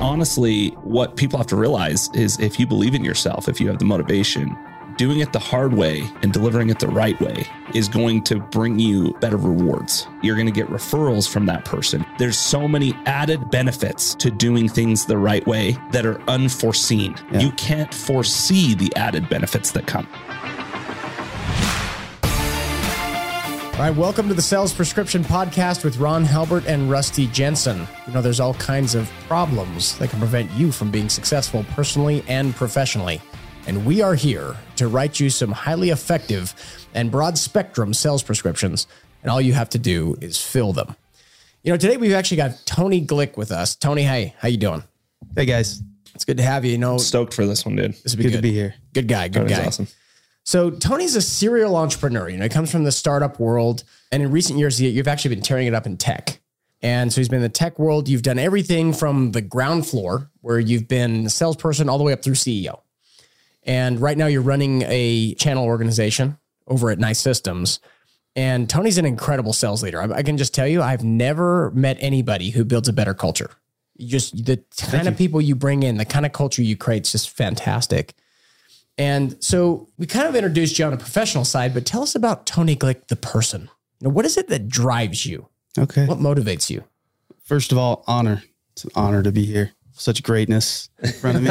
honestly, what people have to realize is if you believe in yourself, if you have the motivation, doing it the hard way and delivering it the right way is going to bring you better rewards. You're going to get referrals from that person. There's so many added benefits to doing things the right way that are unforeseen. Yeah. You can't foresee the added benefits that come. All right, welcome to the Sales Prescription Podcast with Ron Halbert and Rusty Jensen. You know, there's all kinds of problems that can prevent you from being successful personally and professionally. And we are here to write you some highly effective and broad spectrum sales prescriptions. And all you have to do is fill them. You know, today we've actually got Tony Glick with us. Tony, hey, how you doing? Hey guys. It's good to have you. You know, stoked for this one, dude. This will be good to be here. Good guy. Good Tony's guy. Awesome. So Tony's a serial entrepreneur. You know, he comes from the startup world. And in recent years, you've actually been tearing it up in tech. And so he's been in the tech world. You've done everything from the ground floor where you've been a salesperson all the way up through CEO. And right now you're running a channel organization over at Nice Systems. And Tony's an incredible sales leader. I can just tell you, I've never met anybody who builds a better culture. Just the kind of people you bring in, the kind of culture you create is just fantastic. And so we kind of introduced you on a professional side, but tell us about Tony Glick, the person. You know, what is it that drives you? Okay. What motivates you? First of all, honor. It's an honor to be here. Such greatness in front of me.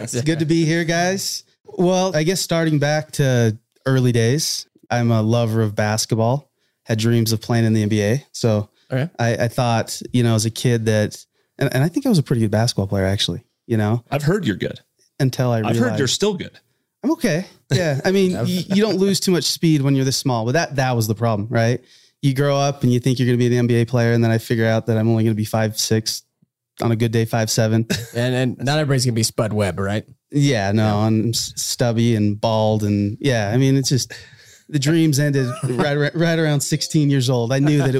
It's good to be here, guys. Well, I guess starting back to early days, I'm a lover of basketball, had dreams of playing in the NBA. So okay. I thought, you know, as a kid that, and I think I was a pretty good basketball player, actually, you know. I've heard you're good. Until I realized. I've heard you're still good. I'm okay. Yeah. I mean, you don't lose too much speed when you're this small, but that was the problem, right? You grow up and you think you're going to be an NBA player. And then I figure out that I'm only going to be 5'6", on a good day, 5'7". And not everybody's going to be Spud Webb, right? Yeah, no, yeah. I'm stubby and bald. And yeah, I mean, it's just, the dreams ended right around 16 years old. I knew that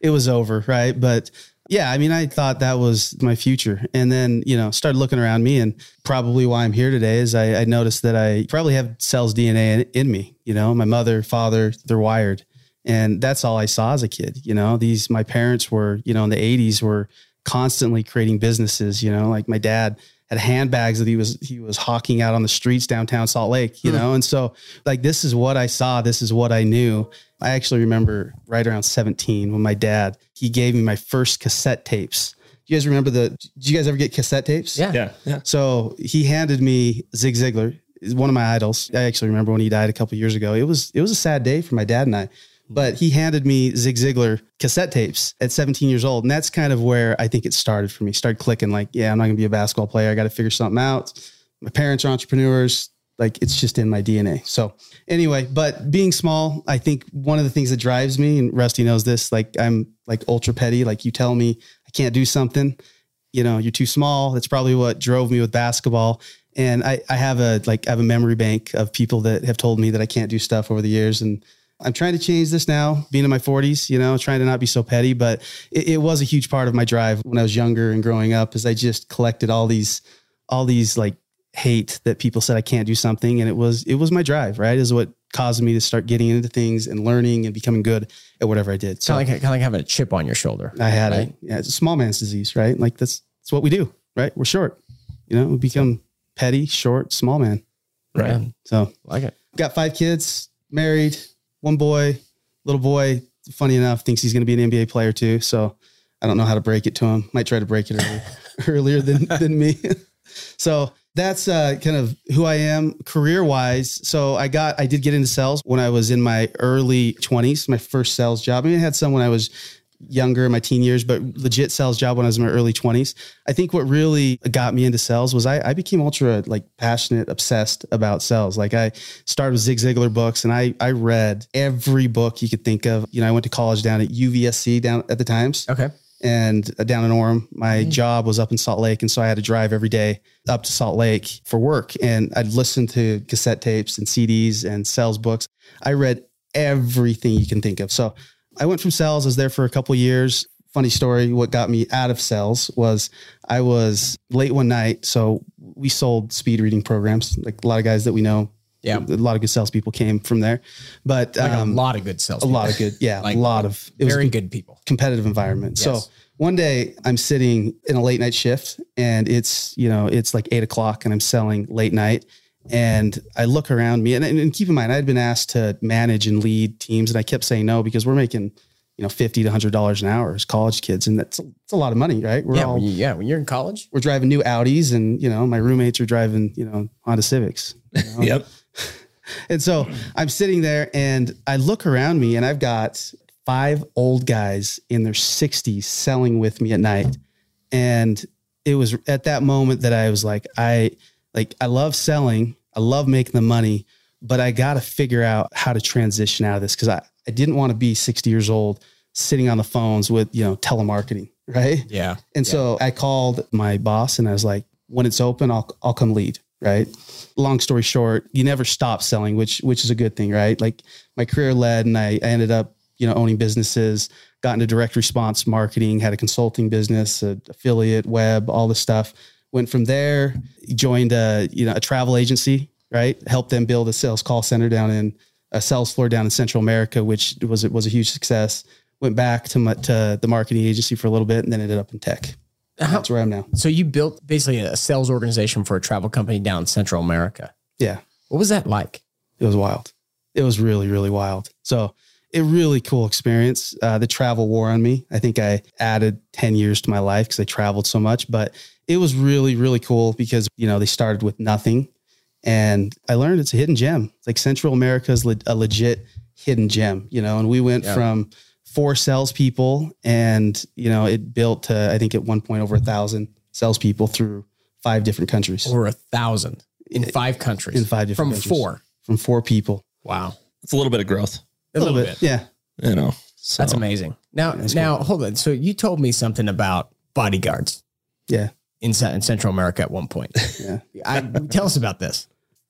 it was over, right? But yeah, I mean, I thought that was my future. And then, you know, started looking around me, and probably why I'm here today is I noticed that I probably have sales DNA in me. You know, my mother, father, they're wired. And that's all I saw as a kid. You know, my parents were, you know, in the 80s were constantly creating businesses, you know, like my dad had handbags that he was hawking out on the streets downtown Salt Lake, you know? And so like, this is what I saw. This is what I knew. I actually remember right around 17 when my dad, he gave me my first cassette tapes. Do you guys remember do you guys ever get cassette tapes? Yeah. So he handed me Zig Ziglar, one of my idols. I actually remember when he died a couple of years ago. It was a sad day for my dad and I. But he handed me Zig Ziglar cassette tapes at 17 years old. And that's kind of where I think it started for me. Started clicking like, yeah, I'm not going to be a basketball player. I got to figure something out. My parents are entrepreneurs. Like, it's just in my DNA. So anyway, but being small, I think one of the things that drives me, and Rusty knows this, like I'm like ultra petty. Like you tell me I can't do something, you know, you're too small. That's probably what drove me with basketball. And I have a memory bank of people that have told me that I can't do stuff over the years. And I'm trying to change this now, being in my 40s, you know, trying to not be so petty, but it was a huge part of my drive when I was younger and growing up is I just collected all these like hate that people said I can't do something. And it was my drive, right? Is what caused me to start getting into things and learning and becoming good at whatever I did. So kind of like having a chip on your shoulder. I had right? It's a small man's disease, right? Like that's what we do, right? We're short, you know, we become petty, short, small man. Right. Yeah. So like it. Got 5 kids, married. One boy, little boy, funny enough, thinks he's going to be an NBA player too. So I don't know how to break it to him. Might try to break it earlier than me. So that's kind of who I am career-wise. So I did get into sales when I was in my early 20s, my first sales job. I mean, I had some when I was younger in my teen years, but legit sales job when I was in my early 20s. I think what really got me into sales was I became ultra like passionate, obsessed about sales. Like I started with Zig Ziglar books and I read every book you could think of. You know, I went to college down at UVSC down at the Times. Okay. And down in Orem, my job was up in Salt Lake. And so I had to drive every day up to Salt Lake for work. And I'd listen to cassette tapes and CDs and sales books. I read everything you can think of. So I went from sales. I was there for a couple of years. Funny story. What got me out of sales was I was late one night. So we sold speed reading programs. Like a lot of guys that we know. Yeah. A lot of good salespeople came from there, but like a lot of good salespeople. A lot of good. Yeah. Like a lot of very good people, competitive environment. Yes. So One day I'm sitting in a late night shift and it's, you know, it's like 8 o'clock and I'm selling late night. And I look around me and keep in mind, I'd been asked to manage and lead teams. And I kept saying no, because we're making, you know, $50 to $100 an hour as college kids. And that's a lot of money, right? When you're in college, we're driving new Audis and, you know, my roommates are driving, you know, Honda Civics. You know? Yep. And so I'm sitting there and I look around me and I've got 5 old guys in their 60s selling with me at night. And it was at that moment that I was like, I love selling. I love making the money, but I got to figure out how to transition out of this. Cause I didn't want to be 60 years old sitting on the phones with, you know, telemarketing. Right. Yeah. And so I called my boss and I was like, when it's open, I'll come lead. Right. Long story short, you never stop selling, which is a good thing. Right. Like my career led and I ended up, you know, owning businesses, got into direct response marketing, had a consulting business, an affiliate web, all this stuff. Went from there, joined a travel agency, right? Helped them build a sales call center down in a sales floor down in Central America, which was a huge success. Went back to the marketing agency for a little bit and then ended up in tech. That's where I am now. So you built basically a sales organization for a travel company down in Central America. Yeah. What was that like? It was wild. It was really, really wild. So a really cool experience. The travel wore on me. I think I added 10 years to my life because I traveled so much, but it was really, really cool because, you know, they started with nothing and I learned it's a hidden gem. It's like Central America is a legit hidden gem, you know, and we went from 4 salespeople and, you know, it built to, I think at one point over 1,000 salespeople through 5 different countries. Over 1,000 in 5 countries. In 5 different countries. From 4 people. Wow. That's a little bit of growth. A little bit. Yeah. You know, so. That's amazing. Now, hold on. So you told me something about bodyguards. Yeah. In Central America at one point. Yeah. Tell us about this.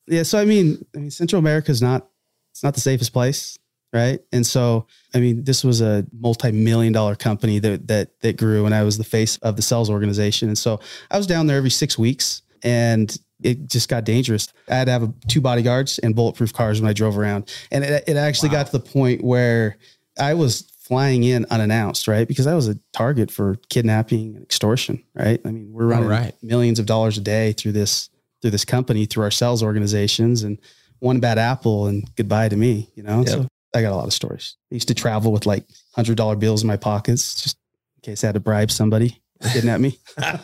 Yeah. So, I mean, Central America is it's not the safest place. Right. And so, I mean, this was a multi-million-dollar company that grew and I was the face of the sales organization. And so I was down there every 6 weeks and it just got dangerous. I had to have 2 bodyguards and bulletproof cars when I drove around. And it actually got to the point where I was flying in unannounced, right? Because I was a target for kidnapping and extortion, right? I mean, we're running millions of dollars a day through this company, through our sales organizations, and one bad apple and goodbye to me, you know? Yep. So I got a lot of stories. I used to travel with like $100 bills in my pockets just in case I had to bribe somebody. Kidnap me. I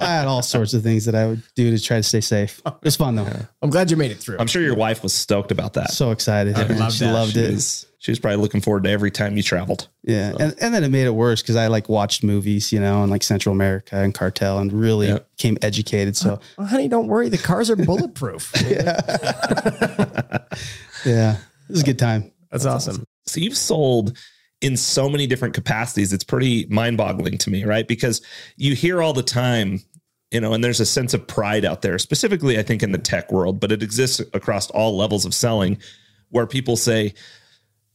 had all sorts of things that I would do to try to stay safe. It was fun though. Yeah. I'm glad you made it through. I'm sure your wife was stoked about that. So excited. She loved it. She was probably looking forward to every time you traveled. Yeah. So. And then it made it worse because I like watched movies, you know, and like Central America and cartel and really became educated. So well, honey, don't worry. The cars are bulletproof. Yeah. It was a good time. That's awesome. So you've sold in so many different capacities. It's pretty mind boggling to me, right? Because you hear all the time, you know, and there's a sense of pride out there, specifically, I think in the tech world, but it exists across all levels of selling where people say,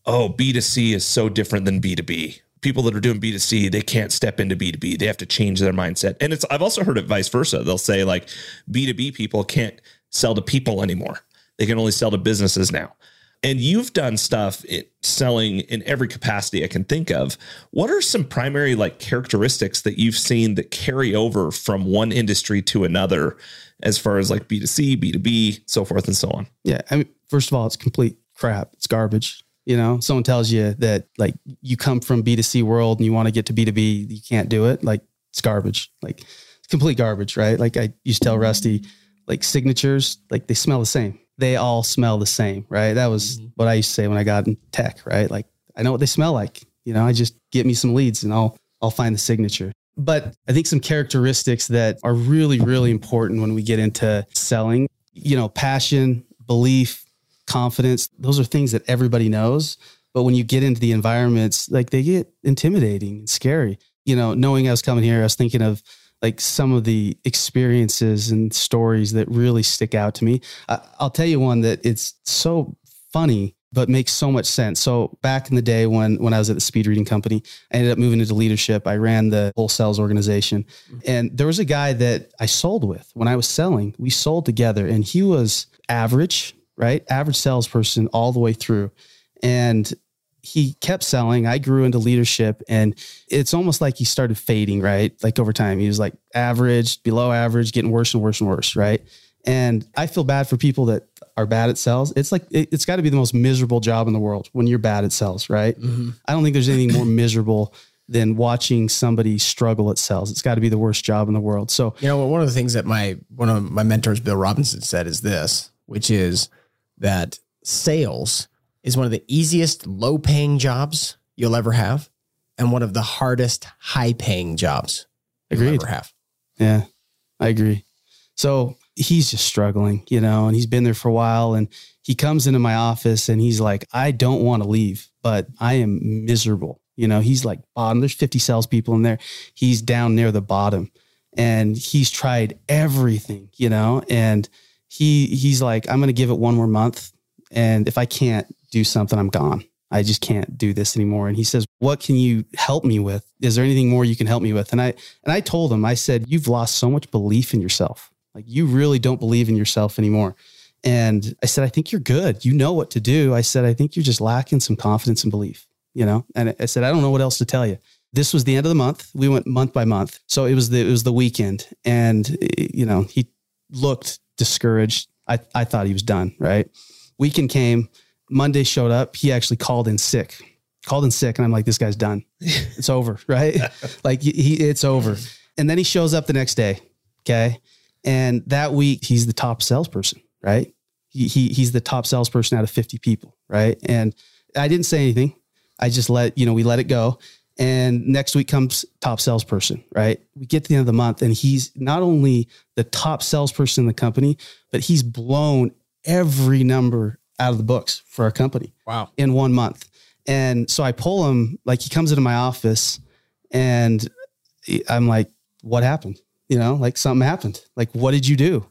oh, B2C is so different than B2B. People that are doing B2C, they can't step into B2B. They have to change their mindset. And I've also heard it vice versa. They'll say like B2B people can't sell to people anymore. They can only sell to businesses now. And you've done stuff selling in every capacity I can think of. What are some primary like characteristics that you've seen that carry over from one industry to another as far as like B2C, B2B, so forth and so on? Yeah. I mean, first of all, it's complete crap. It's garbage. You know, someone tells you that like you come from B2C world and you want to get to B2B, you can't do it. Like it's garbage, like it's complete garbage, right? Like I used to tell Rusty, like signatures, like they smell the same. They all smell the same, right? That was what I used to say when I got in tech, right? Like I know what they smell like, you know, I just get me some leads and I'll find the signature. But I think some characteristics that are really, really important when we get into selling, you know, passion, belief, confidence, those are things that everybody knows. But when you get into the environments, like they get intimidating and scary, you know, knowing I was coming here, I was thinking of like some of the experiences and stories that really stick out to me. I'll tell you one that it's so funny, but makes so much sense. So back in the day when I was at the speed reading company, I ended up moving into leadership. I ran the whole sales organization. And there was a guy that I sold with when I was selling, we sold together and he was average, right? Average salesperson all the way through. And he kept selling. I grew into leadership, and it's almost like he started fading, right? Like over time, he was like average, below average, getting worse and worse and worse, right? And I feel bad for people that are bad at sales. It's like, it's got to be the most miserable job in the world when you're bad at sales, right? Mm-hmm. I don't think there's anything more miserable than watching somebody struggle at sales. It's got to be the worst job in the world. So, you know, one of the things that one of my mentors, Bill Robinson, said is this, which is that sales is one of the easiest low paying jobs you'll ever have, and one of the hardest high paying jobs you'll ever have. Yeah, I agree. So he's just struggling, you know, and he's been there for a while, and he comes into my office and he's like, I don't want to leave, but I am miserable. You know, he's like bottom. There's 50 salespeople in there. He's down near the bottom, and he's tried everything, you know, and he's like, I'm going to give it one more month. And if I can't do something, I'm gone. I just can't do this anymore. And he says, what can you help me with? Is there anything more you can help me with? And I told him, I said, you've lost so much belief in yourself. Like, you really don't believe in yourself anymore. And I said, I think you're good. You know what to do. I said, I think you're just lacking some confidence and belief. You know, and I said, I don't know what else to tell you. This was the end of the month. We went month by month. So it was the weekend, and you know, he looked discouraged. I thought he was done, right? Weekend came, Monday showed up. He actually called in sick. And I'm like, this guy's done. It's over, right? Like it's over. And then he shows up the next day. Okay. And that week he's the top salesperson, right? He's the top salesperson out of 50 people. Right. And I didn't say anything. I just we let it go. And next week comes top salesperson, right? We get to the end of the month, and he's not only the top salesperson in the company, but he's blown every number out of the books for our company. Wow. In 1 month. And so I pull him, like, he comes into my office, and I'm like, what happened? You know, like, something happened. Like, what did you do?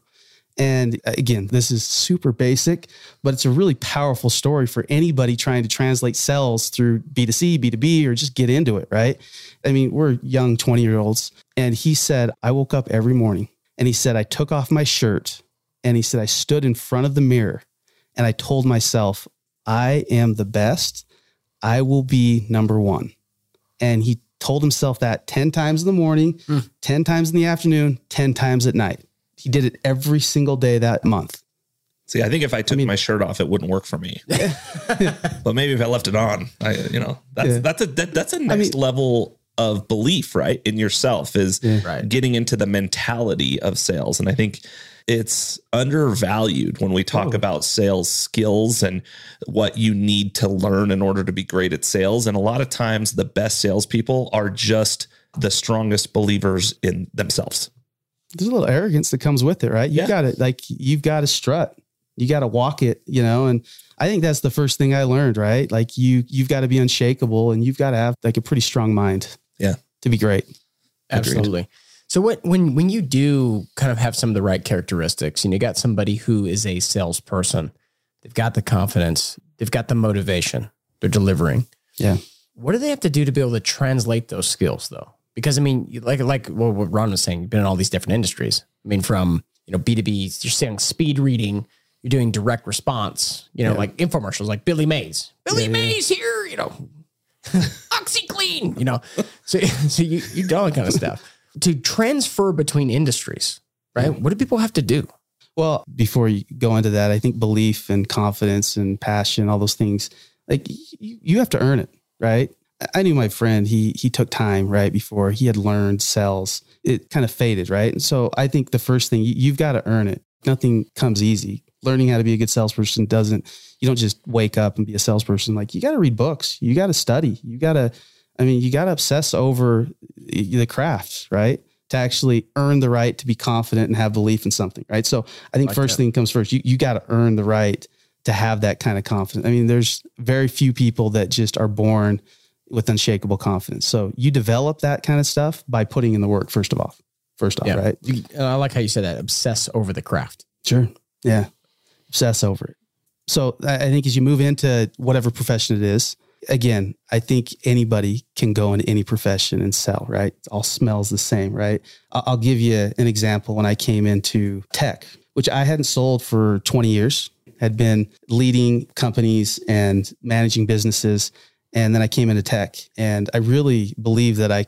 And again, this is super basic, but it's a really powerful story for anybody trying to translate sales through B2C, B2B, or just get into it, right? I mean, we're young 20-year-olds. And he said, I woke up every morning, and he said, I took off my shirt, and he said, I stood in front of the mirror, and I told myself, I am the best. I will be number one. And he told himself that 10 times in the morning, 10 times in the afternoon, 10 times at night. He did it every single day that month. See, I think if I took my shirt off, it wouldn't work for me. But maybe if I left it on, that's a next level of belief, right? In yourself is getting into the mentality of sales. And I think it's undervalued when we talk about sales skills and what you need to learn in order to be great at sales. And a lot of times the best salespeople are just the strongest believers in themselves. There's a little arrogance that comes with it, right? You got it. Like, you've got to strut, you got to walk it, you know? And I think that's the first thing I learned, right? Like, you've got to be unshakable, and you've got to have like a pretty strong mind to be great. Absolutely. Agreed. So when you do kind of have some of the right characteristics, and you got somebody who is a salesperson, they've got the confidence, they've got the motivation, they're delivering. Yeah. What do they have to do to be able to translate those skills though? Because, I mean, like what Ron was saying, you've been in all these different industries. I mean, from, B2B, you're saying speed reading, you're doing direct response, like infomercials, like Billy Mays here, OxyClean, so you do all that kind of stuff to transfer between industries, right? What do people have to do? Well, before you go into that, I think belief and confidence and passion, all those things, like, you have to earn it, right? I knew my friend, he took time, right, before he had learned sales. It kind of faded, right? And so I think the first thing, you've got to earn it. Nothing comes easy. Learning how to be a good salesperson you don't just wake up and be a salesperson. Like, you got to read books. You got to study. You got to obsess over the craft, right? To actually earn the right to be confident and have belief in something, right? So I think first thing comes first. You got to earn the right to have that kind of confidence. I mean, there's very few people that just are born with unshakable confidence. So you develop that kind of stuff by putting in the work, first off, right? I like how you said that, obsess over the craft. Sure. Yeah. Obsess over it. So I think as you move into whatever profession it is, again, I think anybody can go into any profession and sell, right? It all smells the same, right? I'll give you an example. When I came into tech, which I hadn't sold for 20 years, had been leading companies and managing businesses. And then I came into tech, and I really believed that I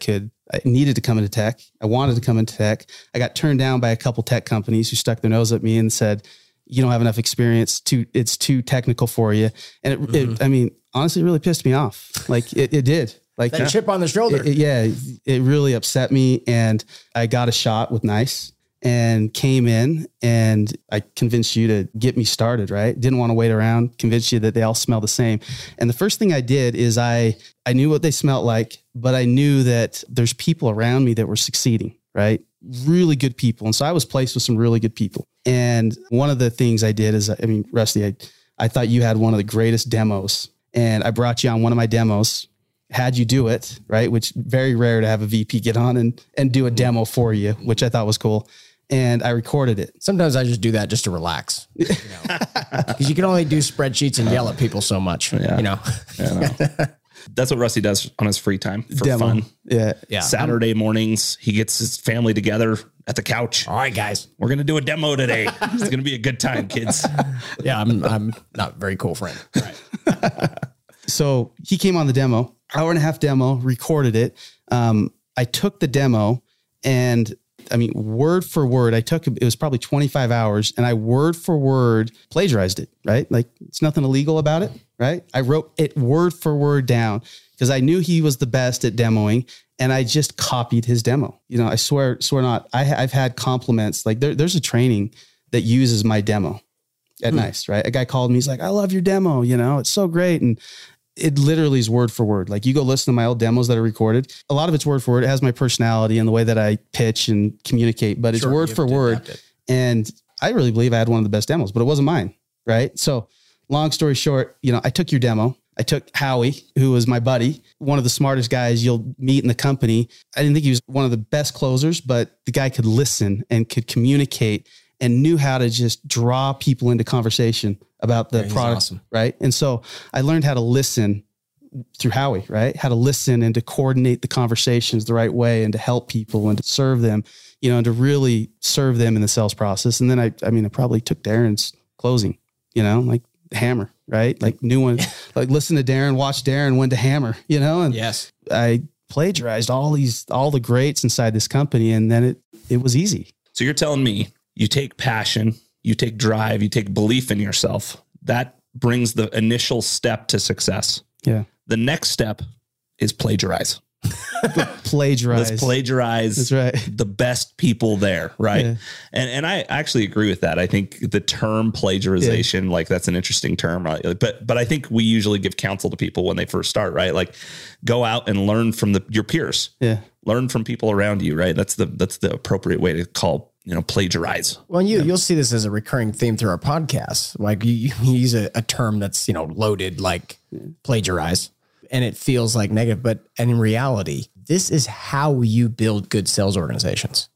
needed to come into tech. I wanted to come into tech. I got turned down by a couple tech companies who stuck their nose at me and said, you don't have enough experience, it's too technical for you. And I mean, honestly, it really pissed me off. Like it did. Like that chip on the shoulder. It really upset me. And I got a shot with Nice and came in, and I convinced you to get me started, right? Didn't want to wait around, convinced you that they all smell the same. And the first thing I did is I knew what they smelled like, but I knew that there's people around me that were succeeding, right? Really good people. And so I was placed with some really good people. And one of the things I did is, I mean, Rusty, I thought you had one of the greatest demos, and I brought you on one of my demos, had you do it, right? Which very rare to have a VP get on and do a demo for you, which I thought was cool. And I recorded it. Sometimes I just do that just to relax, you know? Because you can only do spreadsheets and yell at people so much, you know? That's what Rusty does on his free time for fun. Yeah. Saturday mornings, he gets his family together at the couch. All right, guys, we're going to do a demo today. It's going to be a good time, kids. Yeah. I'm not a very cool friend. Right. So he came on the demo, hour and a half demo, recorded it. I took the demo, and I mean, word for word, it was probably 25 hours, and I word for word plagiarized it, right? Like, it's nothing illegal about it, right? I wrote it word for word down because I knew he was the best at demoing, and I just copied his demo. You know, I swear not. I've had compliments. Like there's a training that uses my demo at Nice, right? A guy called me. He's like, I love your demo. You know, it's so great. And it literally is word for word. Like, you go listen to my old demos that are recorded. A lot of it's word for word. It has my personality and the way that I pitch and communicate, but it's word for word. And I really believe I had one of the best demos, but it wasn't mine. Right. So long story short, you know, I took your demo. I took Howie, who was my buddy, one of the smartest guys you'll meet in the company. I didn't think he was one of the best closers, but the guy could listen and could communicate and knew how to just draw people into conversation about the product, awesome. Right? And so I learned how to listen through Howie, right? How to listen and to coordinate the conversations the right way and to help people and to serve them, you know, and to really serve them in the sales process. And then I probably took Darren's closing, you know, like hammer, right? Like new one, like listen to Darren, watch Darren, when to hammer, you know? And yes, I plagiarized all the greats inside this company. And then it was easy. So you're telling me you take passion, you take drive, you take belief in yourself. That brings the initial step to success. Yeah. The next step is plagiarize. Let's plagiarize. That's right. The best people there, right? Yeah. And I actually agree with that. I think the term plagiarization, like that's an interesting term, right? But I think we usually give counsel to people when they first start, right? Like, go out and learn from your peers. Yeah. Learn from people around you, right? That's the appropriate way to call, you know, plagiarize. Well, you'll see this as a recurring theme through our podcast. Like, you use a term that's, you know, loaded, like plagiarize, and it feels like negative, but in reality, this is how you build good sales organizations.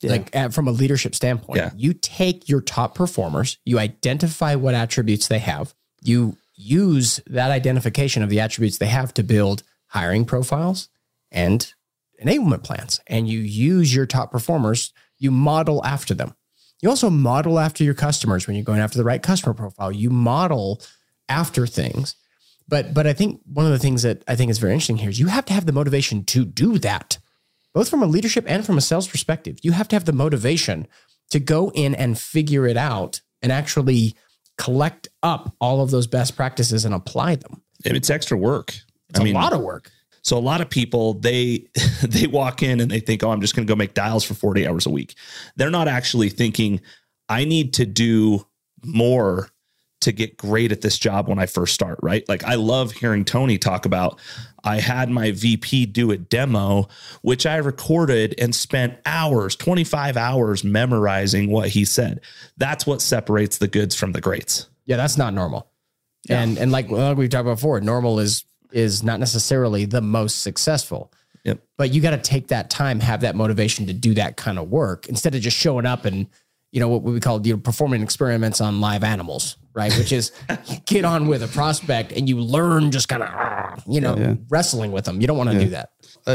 Yeah. Like from a leadership standpoint, you take your top performers, you identify what attributes they have. You use that identification of the attributes they have to build hiring profiles and enablement plans. And you use your top performers. You model after them. You also model after your customers when you're going after the right customer profile. You model after things. But I think one of the things that I think is very interesting here is you have to have the motivation to do that, both from a leadership and from a sales perspective. You have to have the motivation to go in and figure it out and actually collect up all of those best practices and apply them. It's extra work. I mean, a lot of work. So a lot of people, they walk in and they think, oh, I'm just going to go make dials for 40 hours a week. They're not actually thinking, I need to do more to get great at this job when I first start, right? Like, I love hearing Tony talk about, I had my VP do a demo, which I recorded and spent 25 hours memorizing what he said. That's what separates the goods from the greats. Yeah, that's not normal. Yeah. And like we've talked about before, normal is not necessarily the most successful, but you got to take that time, have that motivation to do that kind of work instead of just showing up and, you know, what we call performing experiments on live animals, right? Which is you get on with a prospect and you learn just kind of, wrestling with them. You don't want to do that.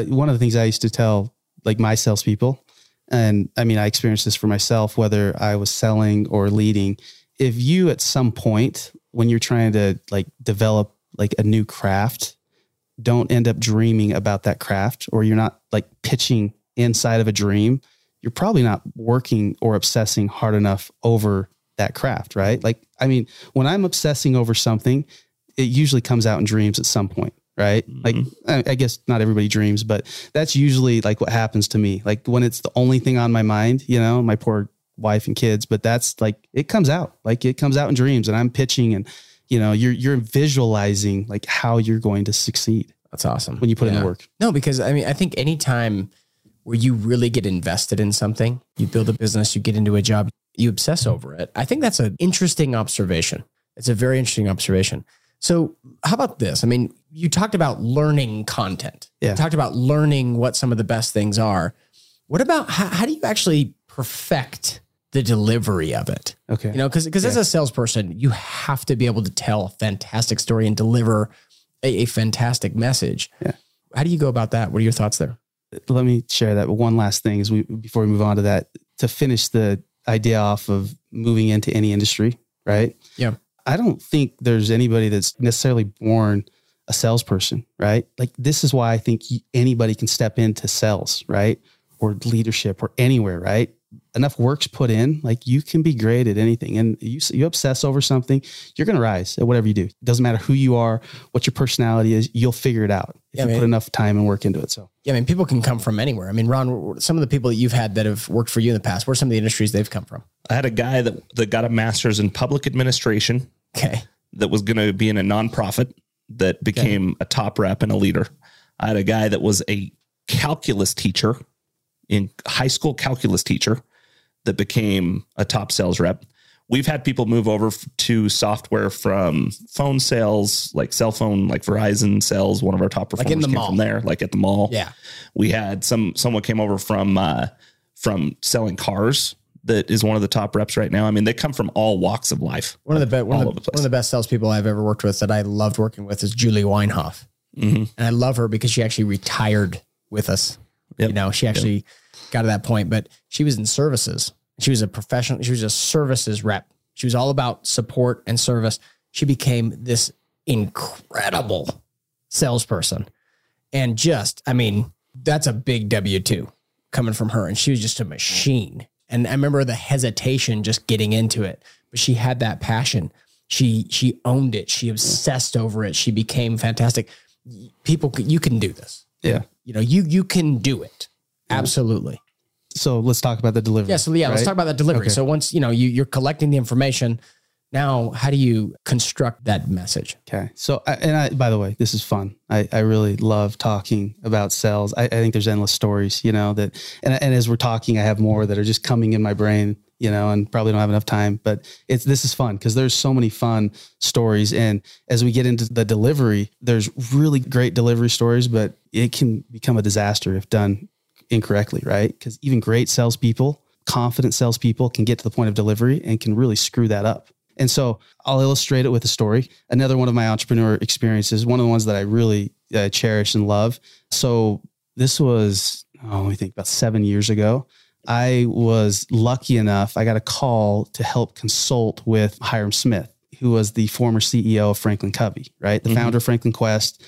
One of the things I used to tell like my salespeople, and I mean, I experienced this for myself, whether I was selling or leading, if you at some point when you're trying to like develop like a new craft, don't end up dreaming about that craft, or you're not like pitching inside of a dream, you're probably not working or obsessing hard enough over that craft, right? Like, I mean, when I'm obsessing over something, it usually comes out in dreams at some point, right? Mm-hmm. Like, I guess not everybody dreams, but that's usually like what happens to me. Like when it's the only thing on my mind, you know, my poor wife and kids, but that's like, it comes out in dreams, and I'm pitching, and you know, you're visualizing like how you're going to succeed. That's awesome. When you put in the work. No, because I mean, I think anytime where you really get invested in something, you build a business, you get into a job, you obsess over it. I think that's an interesting observation. It's a very interesting observation. So how about this? I mean, you talked about learning content. Yeah. You talked about learning what some of the best things are. What about, how do you actually perfect the delivery of it? Okay. You know, because as a salesperson, you have to be able to tell a fantastic story and deliver a fantastic message. Yeah. How do you go about that? What are your thoughts there? Let me share that. But one last thing is before we move on to that, to finish the idea off of moving into any industry, right? Yeah. I don't think there's anybody that's necessarily born a salesperson, right? Like this is why I think anybody can step into sales, right? Or leadership or anywhere, right? Enough work's put in, like you can be great at anything, and you obsess over something, you're going to rise at whatever you do. It doesn't matter who you are, what your personality is, you'll figure it out if you put enough time and work into it. So yeah, I mean, people can come from anywhere. I mean, Ron, some of the people that you've had that have worked for you in the past, what are some of the industries they've come from? I had a guy that got a master's in public administration. Okay. That was going to be in a nonprofit that became a top rep and a leader. I had a guy that was a calculus teacher in high school that became a top sales rep. We've had people move over to software from phone sales, like cell phone, like Verizon sales. One of our top performers came from there, like at the mall. Yeah. We had someone came over from selling cars. That is one of the top reps right now. I mean, they come from all walks of life. One of the best salespeople I've ever worked with that I loved working with is Julie Weinhoff. Mm-hmm. And I love her because she actually retired with us. Yep. You know, she actually got to that point, but she was in services. She was a professional. She was a services rep. She was all about support and service. She became this incredible salesperson, and just, I mean, that's a big W2 coming from her. And she was just a machine. And I remember the hesitation just getting into it, but she had that passion. She owned it. She obsessed over it. She became fantastic. People, you can do this. Yeah. You know, you can do it. Absolutely. So let's talk about the delivery. Yeah. So yeah, let's talk about that delivery. Okay. So once, you know, you're collecting the information, now how do you construct that message? Okay. So, by the way, this is fun. I really love talking about sales. I think there's endless stories, you know, that, and as we're talking, I have more that are just coming in my brain, you know, and probably don't have enough time, but this is fun because there's so many fun stories. And as we get into the delivery, there's really great delivery stories, but it can become a disaster if done incorrectly, right? Because even great salespeople, confident salespeople can get to the point of delivery and can really screw that up. And so I'll illustrate it with a story. Another one of my entrepreneur experiences, one of the ones that I really cherish and love. So this was, I think about 7 years ago. I was lucky enough, I got a call to help consult with Hiram Smith, who was the former CEO of FranklinCovey, right? The founder of Franklin Quest,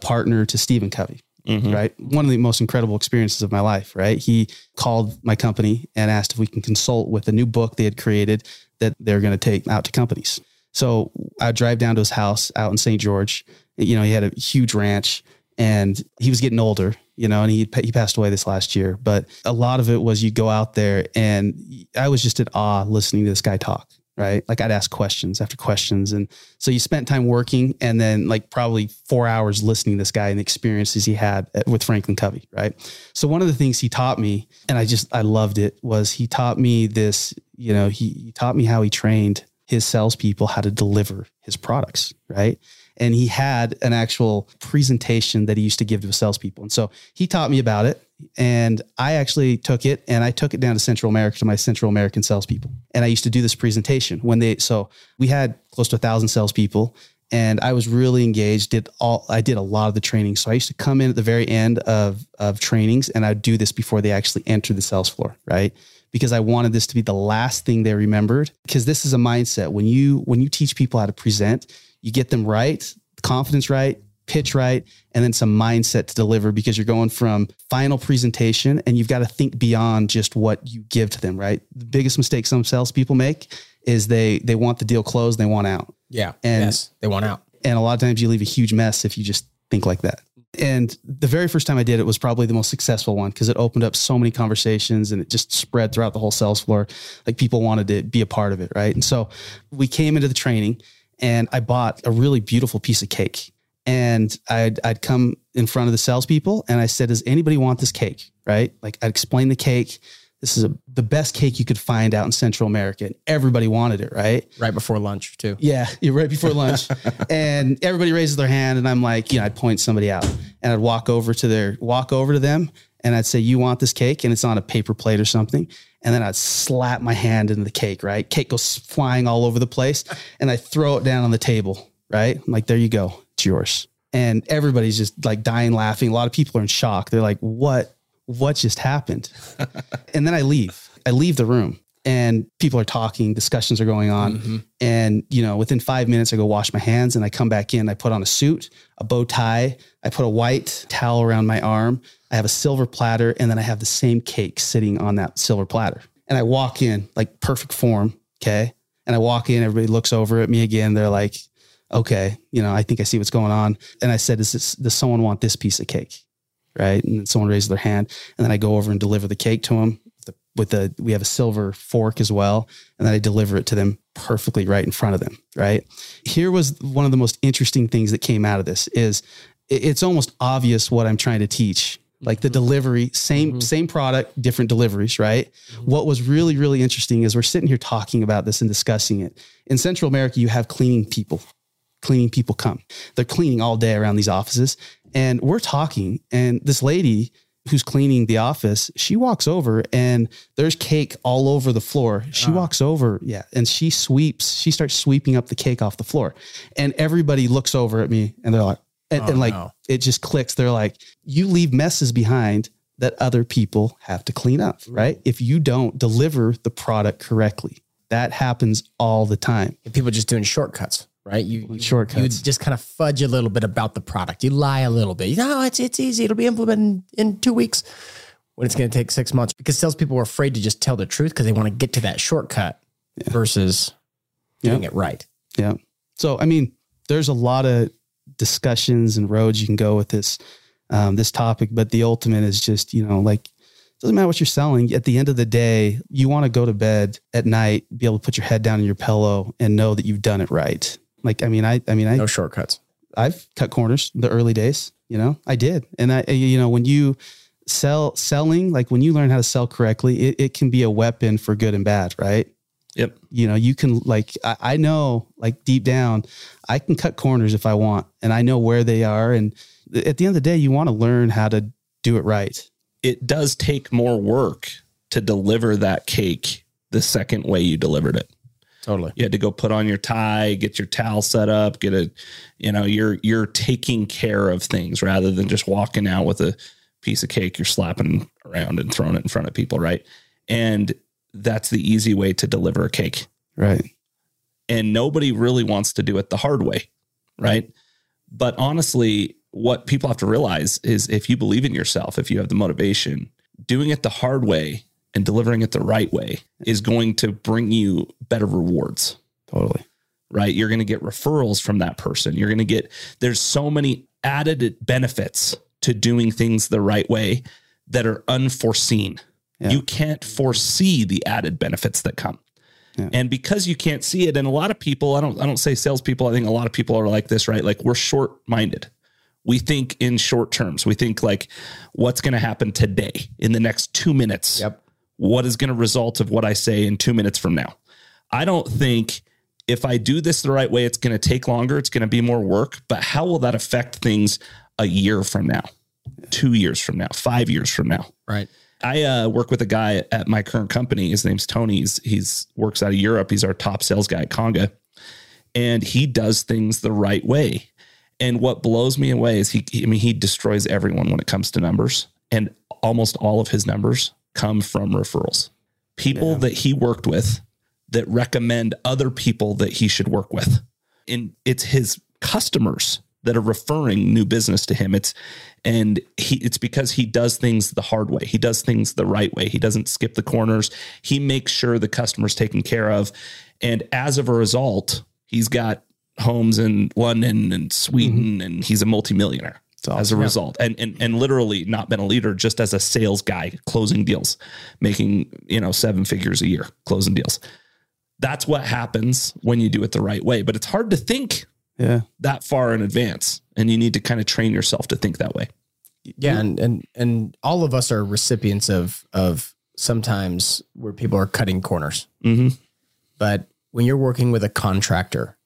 partner to Stephen Covey, right? One of the most incredible experiences of my life, right? He called my company and asked if we can consult with a new book they had created that they're going to take out to companies. So I drive down to his house out in St. George. You know, he had a huge ranch and he was getting older, you know, and he passed away this last year. But a lot of it was you go out there, and I was just in awe listening to this guy talk, right? Like I'd ask questions after questions. And so you spent time working and then like probably 4 hours listening to this guy and the experiences he had with FranklinCovey, right? So one of the things he taught me, and I loved it, was he taught me this, you know, he taught me how he trained his salespeople how to deliver his products, right? And he had an actual presentation that he used to give to the salespeople. And so he taught me about it. And I actually took it and I took it down to Central America to my Central American salespeople. And I used to do this presentation so we had close to 1,000 salespeople, and I was really engaged. I did a lot of the training. So I used to come in at the very end of trainings, and I'd do this before they actually entered the sales floor, right? Because I wanted this to be the last thing they remembered. Because this is a mindset. When you teach people how to present, you get them right, confidence right, pitch right, and then some mindset to deliver, because you're going from final presentation and you've got to think beyond just what you give to them, right? The biggest mistake some salespeople make is they want the deal closed, they want out. Yeah. And yes, they want out. And a lot of times you leave a huge mess if you just think like that. And the very first time I did it was probably the most successful one, because it opened up so many conversations and it just spread throughout the whole sales floor. Like, people wanted to be a part of it, right? And so we came into the training and I bought a really beautiful piece of cake. And I'd come in front of the salespeople and I said, does anybody want this cake? Right? Like, I'd explain the cake. This is the best cake you could find out in Central America. And everybody wanted it, right? Right before lunch too. Yeah. Right before lunch. And everybody raises their hand, and I'm like, I'd point somebody out and I'd walk over to them and I'd say, you want this cake? And it's on a paper plate or something. And then I'd slap my hand into the cake, right? Cake goes flying all over the place, and I throw it down on the table, right? I'm like, there you go. It's yours. And everybody's just like dying laughing. A lot of people are in shock. They're like, what just happened? And then I leave the room, and people are talking, discussions are going on. Mm-hmm. And, within 5 minutes, I go wash my hands and I come back in, I put on a suit, a bow tie, I put a white towel around my arm, I have a silver platter, and then I have the same cake sitting on that silver platter. And I walk in like perfect form. Okay. And I walk in, everybody looks over at me again. They're like, okay, I think I see what's going on. And I said, does someone want this piece of cake? Right. And then someone raises their hand, and then I go over and deliver the cake to them we have a silver fork as well. And then I deliver it to them perfectly right in front of them. Right. Here was one of the most interesting things that came out of this is it's almost obvious what I'm trying to teach, like mm-hmm. the delivery, same product, different deliveries. Right. Mm-hmm. What was really, really interesting is we're sitting here talking about this and discussing it. In Central America, you have cleaning people come. They're cleaning all day around these offices. And we're talking, and this lady who's cleaning the office, she walks over, and there's cake all over the floor. She walks over. Yeah. And she starts sweeping up the cake off the floor, and everybody looks over at me, and they're like, it just clicks. They're like, you leave messes behind that other people have to clean up, right? If you don't deliver the product correctly, that happens all the time. And people just doing shortcuts. Right? You just kind of fudge a little bit about the product. You lie a little bit. It's easy. It'll be implemented in 2 weeks when it's going to take 6 months, because salespeople are afraid to just tell the truth because they want to get to that shortcut versus doing it right. Yeah. So, there's a lot of discussions and roads you can go with this topic, but the ultimate is just, doesn't matter what you're selling. At the end of the day, you want to go to bed at night, be able to put your head down in your pillow and know that you've done it right. Like, no shortcuts. I've cut corners the early days, I did. And when you selling, like when you learn how to sell correctly, it can be a weapon for good and bad. Right. Yep. You can I know, like deep down, I can cut corners if I want, and I know where they are. And at the end of the day, you want to learn how to do it right. It does take more work to deliver that cake the second way you delivered it. Totally. You had to go put on your tie, get your towel set up, you're taking care of things rather than just walking out with a piece of cake you're slapping around and throwing it in front of people. Right. And that's the easy way to deliver a cake. Right. And nobody really wants to do it the hard way. Right. But honestly, what people have to realize is if you believe in yourself, if you have the motivation, doing it the hard way and delivering it the right way is going to bring you better rewards. Totally. Right. You're going to get referrals from that person. You're going to get, there's so many added benefits to doing things the right way that are unforeseen. Yeah. You can't foresee the added benefits that come. Yeah. And because you can't see it, and a lot of people, I don't say salespeople, I think a lot of people are like this, right? Like, we're short-minded. We think in short terms. We think like, what's going to happen today in the next 2 minutes? Yep. What is going to result of what I say in 2 minutes from now? I don't think if I do this the right way, it's going to take longer. It's going to be more work. But how will that affect things a year from now, 2 years from now, 5 years from now? Right. I work with a guy at my current company. His name's Tony. He's works out of Europe. He's our top sales guy at Conga. And he does things the right way. And what blows me away is he destroys everyone when it comes to numbers, and almost all of his numbers come from referrals. People that he worked with that recommend other people that he should work with. And it's his customers that are referring new business to him. It's because he does things the hard way. He does things the right way. He doesn't skip the corners. He makes sure the customer's taken care of. And as of a result, he's got homes in London and Sweden, mm-hmm. and he's a multimillionaire. So, as a result, and literally not been a leader, just as a sales guy, closing deals, making, seven figures a year, closing deals. That's what happens when you do it the right way. But it's hard to think that far in advance, and you need to kind of train yourself to think that way. Yeah. And all of us are recipients of sometimes where people are cutting corners, mm-hmm. but when you're working with a contractor,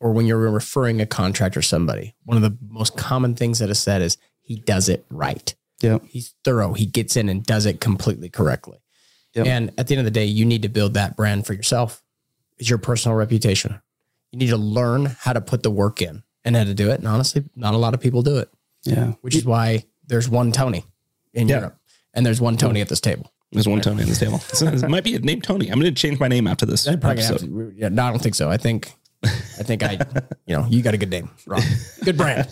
or when you're referring a contractor to somebody, one of the most common things that is said is he does it right. Yeah. He's thorough. He gets in and does it completely correctly. Yep. And at the end of the day, you need to build that brand for yourself. It's your personal reputation. You need to learn how to put the work in and how to do it. And honestly, not a lot of people do it. Yeah. Which is why there's one Tony in Europe, and there's one Tony at this table. There's one Tony at this table. It might be a name Tony. I'm going to change my name after this. I don't think so. I think you got a good name, Ron. Good brand.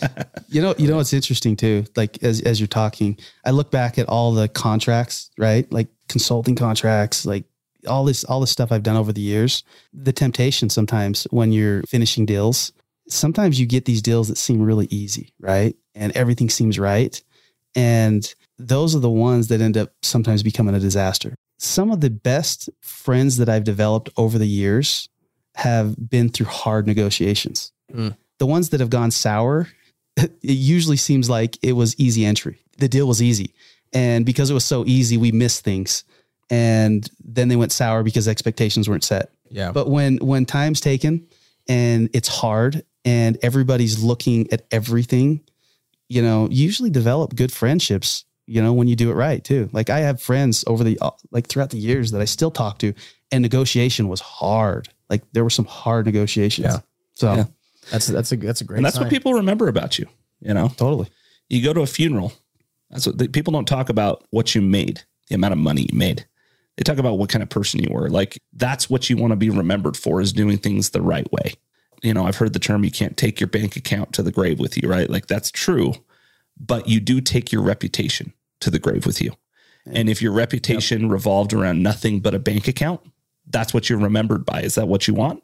You know, it's interesting too. Like as you're talking, I look back at all the contracts, right? Like consulting contracts, like all this stuff I've done over the years. The temptation sometimes when you're finishing deals, sometimes you get these deals that seem really easy, right? And everything seems right. And those are the ones that end up sometimes becoming a disaster. Some of the best friends that I've developed over the years have been through hard negotiations. Mm. The ones that have gone sour, it usually seems like it was easy entry. The deal was easy. And because it was so easy, we missed things. And then they went sour because expectations weren't set. Yeah. But when time's taken and it's hard and everybody's looking at everything, you usually develop good friendships, when you do it right too. Like I have friends throughout the years that I still talk to, and negotiation was hard. Like there were some hard negotiations. Yeah. So that's a great. And that's sign. What people remember about you. Totally. You go to a funeral. That's what people don't talk about, what you made, the amount of money you made. They talk about what kind of person you were. Like that's what you want to be remembered for, is doing things the right way. I've heard the term, you can't take your bank account to the grave with you, right? Like that's true, but you do take your reputation to the grave with you. Yeah. And if your reputation revolved around nothing but a bank account, that's what you're remembered by. Is that what you want?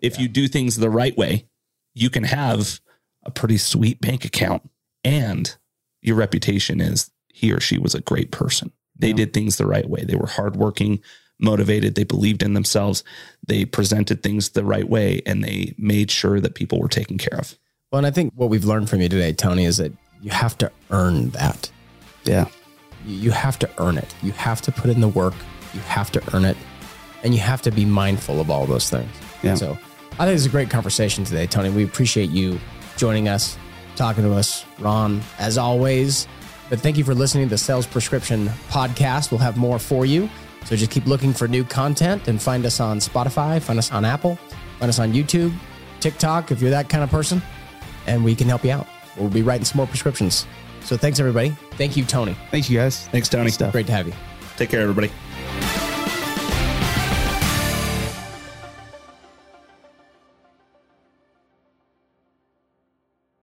If you do things the right way, you can have a pretty sweet bank account, and your reputation is he or she was a great person. They did things the right way. They were hardworking, motivated. They believed in themselves. They presented things the right way, and they made sure that people were taken care of. Well, and I think what we've learned from you today, Tony, is that you have to earn that. Yeah. You have to earn it. You have to put in the work. You have to earn it. And you have to be mindful of all those things. Yeah. So I think it's a great conversation today, Tony. We appreciate you joining us, talking to us, Ron, as always. But thank you for listening to the Sales Prescription Podcast. We'll have more for you. So just keep looking for new content and find us on Spotify, find us on Apple, find us on YouTube, TikTok, if you're that kind of person, and we can help you out. We'll be writing some more prescriptions. So thanks, everybody. Thank you, Tony. Thanks, you guys. Thanks, Tony. Great to have you. Take care, everybody.